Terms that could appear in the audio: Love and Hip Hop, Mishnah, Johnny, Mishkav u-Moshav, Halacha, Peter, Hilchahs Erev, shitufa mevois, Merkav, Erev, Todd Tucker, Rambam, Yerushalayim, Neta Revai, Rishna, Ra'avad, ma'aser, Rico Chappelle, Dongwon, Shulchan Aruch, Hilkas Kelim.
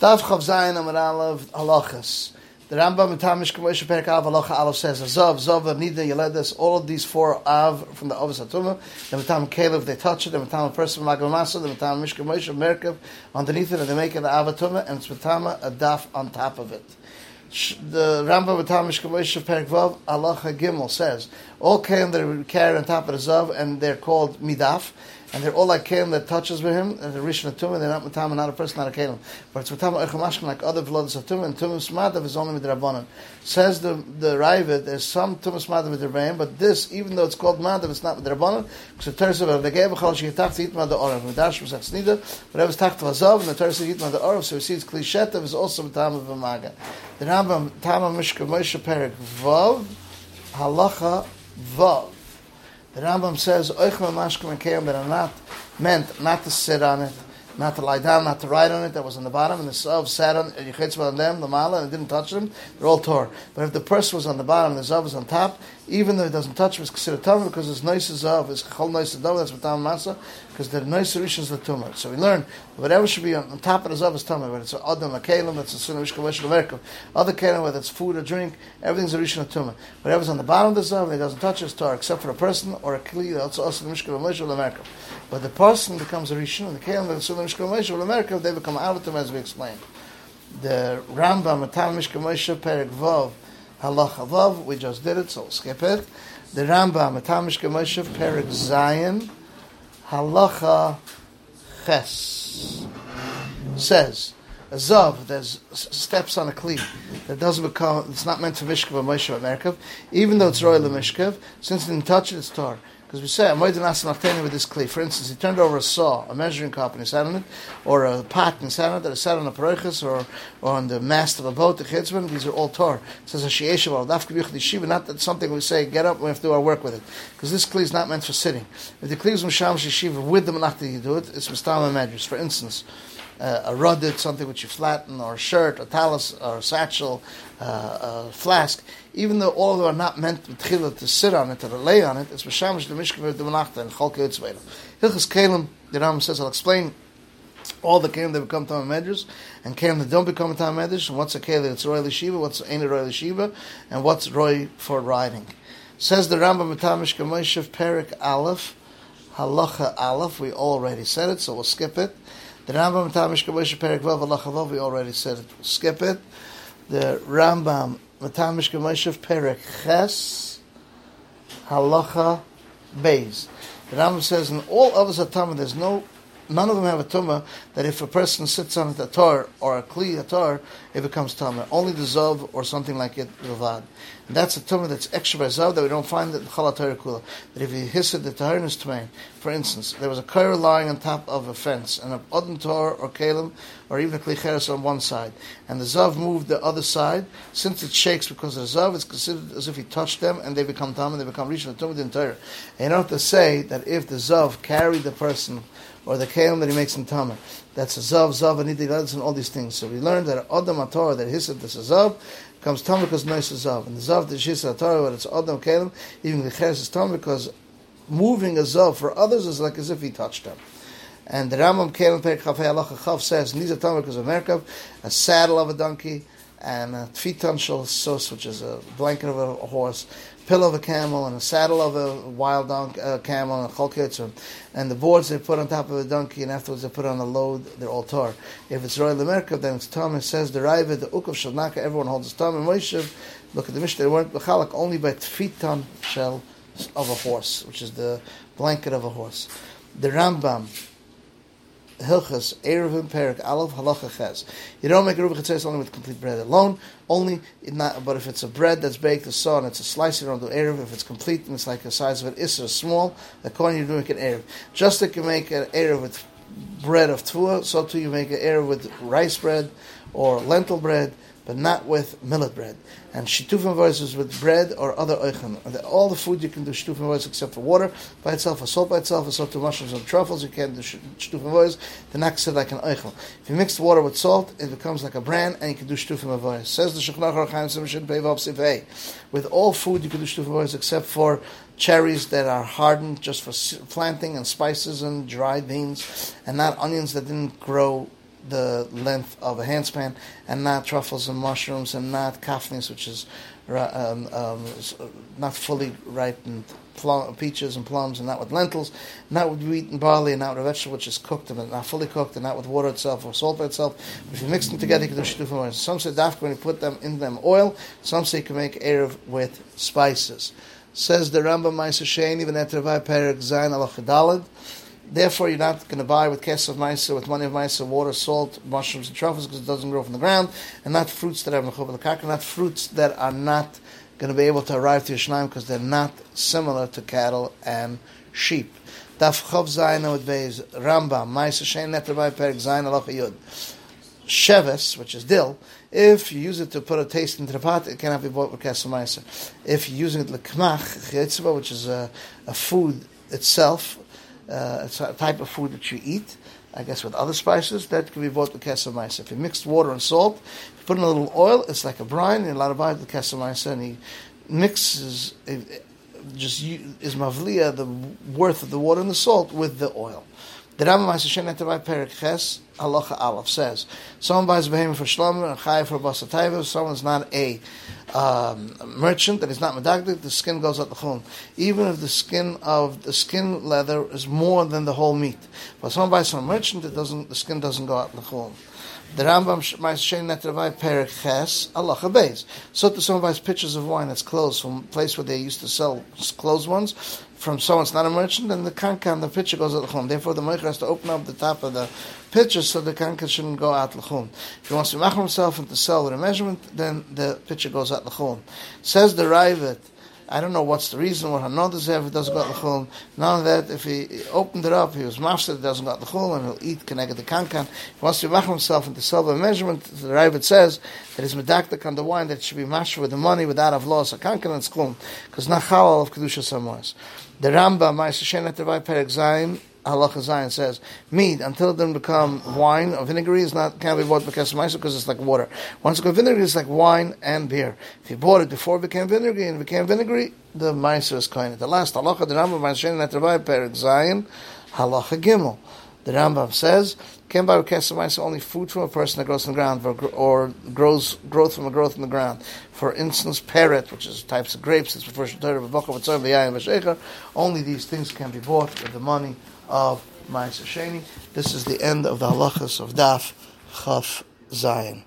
Daf Chav Zayin Amar Aleph Halachas. The Rambam in Mishkav u-Moshav Halacha Aleph says Zav, Zav, Nida, Yeledes. All of these four Av from the Avos Hatumah. The Matam Kelev, they touch it. The Matam person Magol Masa. The Matam Mishkav u-Moshav Merkav underneath it, and they make it the Av Hatumah, and it's Matam a Daf on top of it. The Rambam Mishkav u-Moshav Perek Vav Halacha Gimel says all kelim that are carried on top of the Zav, and they're called Midaf. And they're all like kelim that touches with him, and the Rishna tumah, they're not matama, not a person, not a kelim. But it's matama echemashkin, like other v'lodas tumah, and tumah smadav is only midrabanan. Says the Ra'avad, there's some tumah smadav midrabanan, but this, even though it's called madav, it's not midrabanan, because the Torah says, "V'legei b'chal she'itach te'itma de'orav." Midrash b'sach snida, whatever's tach t'vazav, and the Torah says "Itma de'orav." So we see it's klishetav is also matama v'maga. The Rambam Tama Mishkav u-Moshav Perek Vav Halacha Vav. The Rambam says, Oichma mashkim and kelim that are not meant not to sit on it, not to lie down, not to ride on it, that was on the bottom, and the Zav sat on it, Yechitzba on them, the Mala, and it didn't touch them, they're all torn. But if the purse was on the bottom, the Zav was on top, even though it doesn't touch him, it's considered tumah because it's nice Zav, it's chol nice Zav, that's matam masa, because the nice rishon is the tumah. So we learn whatever should be on top of the Zav is tumah, whether it's an adam, a kelim, that's a sunnah, mishka, merkav, other kelim, whether it's food or drink, everything's a rishon of tumah. Whatever's on the bottom of the Zav, it doesn't touch it's tar, except for a person or a kli, that's also mishka, merkav. But the person becomes a rishon, and the kelim, that's a sunnah, mishka, merkav, they become out of them as we explained. The Rambam, matam mishka, moshe, perek vav. Halacha Vav, we just did it, so we'll skip it. The Rambam, Matam Mishkav u-Moshav Perek Zayin, Halacha Ches, says, a Zav, there's steps on a Kli, that doesn't become, it's not meant to Mishkav u-Moshav or Merkav, even though it's Royal Mishkav, since it didn't touch it, it's Tar. Because we say, Amoyd Nasa Machteni with this Kli. For instance, he turned over a saw, a measuring cup, and he sat on it, or a pot and sat on it, or sat on a parochas, or on the mast of a boat, the chitzman, these are all Torah. It says, Hashi'eshav, Aldaf Kibich Dishiva, not that something we say, get up, we have to do our work with it. Because this Kli is not meant for sitting. If the Kli is Misham Shishiva with the Malach that you do it, it's Mistama Madras. For instance, a ruddet, something which you flatten, or a shirt, a talus, or a satchel, a flask. Even though all of them are not meant to sit on it, to lay on it, it's b'shamish the mishkav the malachta and chol k'yutzveila. Hilkas Kelim, the Rambam says, I'll explain all the kelim that become tam medrash, and kelim that don't become tam medrash. And what's a kelim? It's roy l'shiva. What's ain't a roy l'shiva? And what's roy for riding? Says the Rambam, Matam Mishkav u-Moshav Perek Aleph Halacha Aleph. We already said it, so we'll skip it. The Rambam Matam Mishkav u-Moshav Perek Vav Halacha Vav, we already said it. We'll skip it. The Rambam Matam Mishkav u-Moshav Perek Ches Halacha Beis. The Rambam says in all others a tumah, there's no, none of them have a tumah that if a person sits on it a tar or a kli a tar, it becomes tumah. Only the zav or something like it ravad. And that's a tumah that's extra by zav that we don't find in Chalat Torah Kula. That if you hiss it, the tahor is tumein. For instance, there was a kara lying on top of a fence, and an odin tor or kalim, or even a kli cheres on one side, and the zav moved the other side. Since it shakes because of the zav, it's considered as if he touched them, and they become tumah, and they become rishon tumah the entire. And you don't have to say that if the zav carried the person or the kelim that he makes in Tamar. That's a zav, zav, and nidilats, and all these things. So we learned that Adam HaTorah, that hissat, this is zav, comes Tamar because nois is zav. And the zav, that hissat HaTorah, whether it's Adam, kelim, even the cheres is Tamar, because moving a zav for others is like as if he touched them. And the Rambam Kelim Perek Chafei Halacha Chav says, Niza Tamar because of Merkav, a saddle of a donkey, and a tfitan shel sos, which is a blanket of a horse, pillow of a camel, and a saddle of a wild camel, and a chol k'yotzim. And the boards they put on top of a donkey, and afterwards they put on a load, they're all tar. If it's roy l'merkav, then it's tumah. It says, the Ra'avad, the Ukav shel Naka, everyone holds his tumah. And Moshav, look at the Mishnah, they weren't b'chalak, only by tfitan shel of a horse, which is the blanket of a horse. The Rambam, Hilchahs Erev Perek Aleph Halacha Ches. You don't make a Rubach Chatzis only with complete bread alone. Only, not, but if it's a bread that's baked, a saw, and it's a slice, you don't do Erev. If it's complete and it's like the size of an Isser, small, the coin, you do make an Erev. Just like you make an Erev with bread of Tvua, so too you make an Erev with rice bread or lentil bread, but not with millet bread. And shitufa mevois is with bread or other oichan. All the food you can do shitufa mevois except for water by itself, or salt by itself, or salt to mushrooms and truffles. You can't do shitufa mevois. They're not considered like an oichan. If you mix water with salt, it becomes like a bran, and you can do shitufa mevois. Says the Shulchan Aruch, with all food you can do shitufa mevois except for cherries that are hardened just for planting, and spices and dried beans, and not onions that didn't grow the length of a handspan, and not truffles and mushrooms, and not kafnis, which is not fully ripened peaches and plums, and not with lentils, not with wheat and barley, and not with a vegetable which is cooked and not fully cooked, and not with water itself or salt by itself. If you mix them together, you can do shitufa mevois. Some say dafka when you put them in them oil. Some say you can make erev with spices. Says the Rambam ma'aser she'ein even Neta Revai perek zayin halacha daled. Therefore, you're not going to buy with kesef of ma'aser, with money of ma'aser, water, salt, mushrooms, and truffles, because it doesn't grow from the ground, and not fruits that have mechuv l'karka, not fruits that are not going to be able to arrive to Yerushalayim because they're not similar to cattle and sheep. Daf Chav Zayin Amud Beis Rambam ma'aser she'ein Neta Revai perek zayin halacha yud. Sheves, which is dill, if you use it to put a taste into the pot, it cannot be bought with kesef of ma'aser. If you're using it l'kmach chiyetziba, which is a food itself. It's a type of food that you eat, I guess, with other spices, that can be bought with kesef ma'aser. If you mixed water and salt, if you put in a little oil, it's like a brine, and a lot of it with kesef ma'aser, and he mixes, is mavliya, the worth of the water and the salt, with the oil. The Rambam ma'aser she'ein Neta Revai perek ches halacha aleph says, someone buys a behemoth for shlomer, and chayev for basa taiva. Someone's not a merchant, and he's not medagdik, the skin goes out the chum. Even if the skin leather is more than the whole meat. But someone buys from a merchant, the skin doesn't go out the chum. The Rambam ma'aser she'ein Neta Revai perek ches halacha beis. So to someone buys pitchers of wine that's closed from a place where they used to sell closed ones, from someone's not a merchant, and the kankan, the pitcher goes out l'chum. Therefore, the merchant has to open up the top of the pitcher so the kankan shouldn't go out l'chum. If he wants to machmer himself and to sell with a measurement, then the pitcher goes out l'chum. Says the Ra'avad, I don't know what's the reason, what hanodas have, it doesn't go out l'chum. None of that, if he opened it up, he was mafsed, it doesn't go out l'chum, and he'll eat connected the kankan. If he wants to machmer himself and to sell with a measurement, the Ra'avad says that his medaktik on the wine that should be mashed with the money without of loss, a kankan and sklum, because nachal of kedusha samois. The Rambam, ma'aser she'ein Neta Revai perek zayin halacha zayin says, mead until it doesn't become wine or vinegary is not can't be bought with kesef ma'aser because it's like water. Once it goes vinegary, it's like wine and beer. If you bought it before it became vinegary and it became vinegary, the ma'aser is kind. The last halacha, the Rambam ma'aser she'ein Neta Revai perek zayin halacha gimel. The Rambam says, can buy with kesef ma'aser only food from a person that grows in the ground or grows growth from a growth in the ground. For instance, parrot, which is types of grapes, it's referred to, only these things can be bought with the money of ma'aser she'ein. This is the end of the halachas of Daf Chaf Zayin.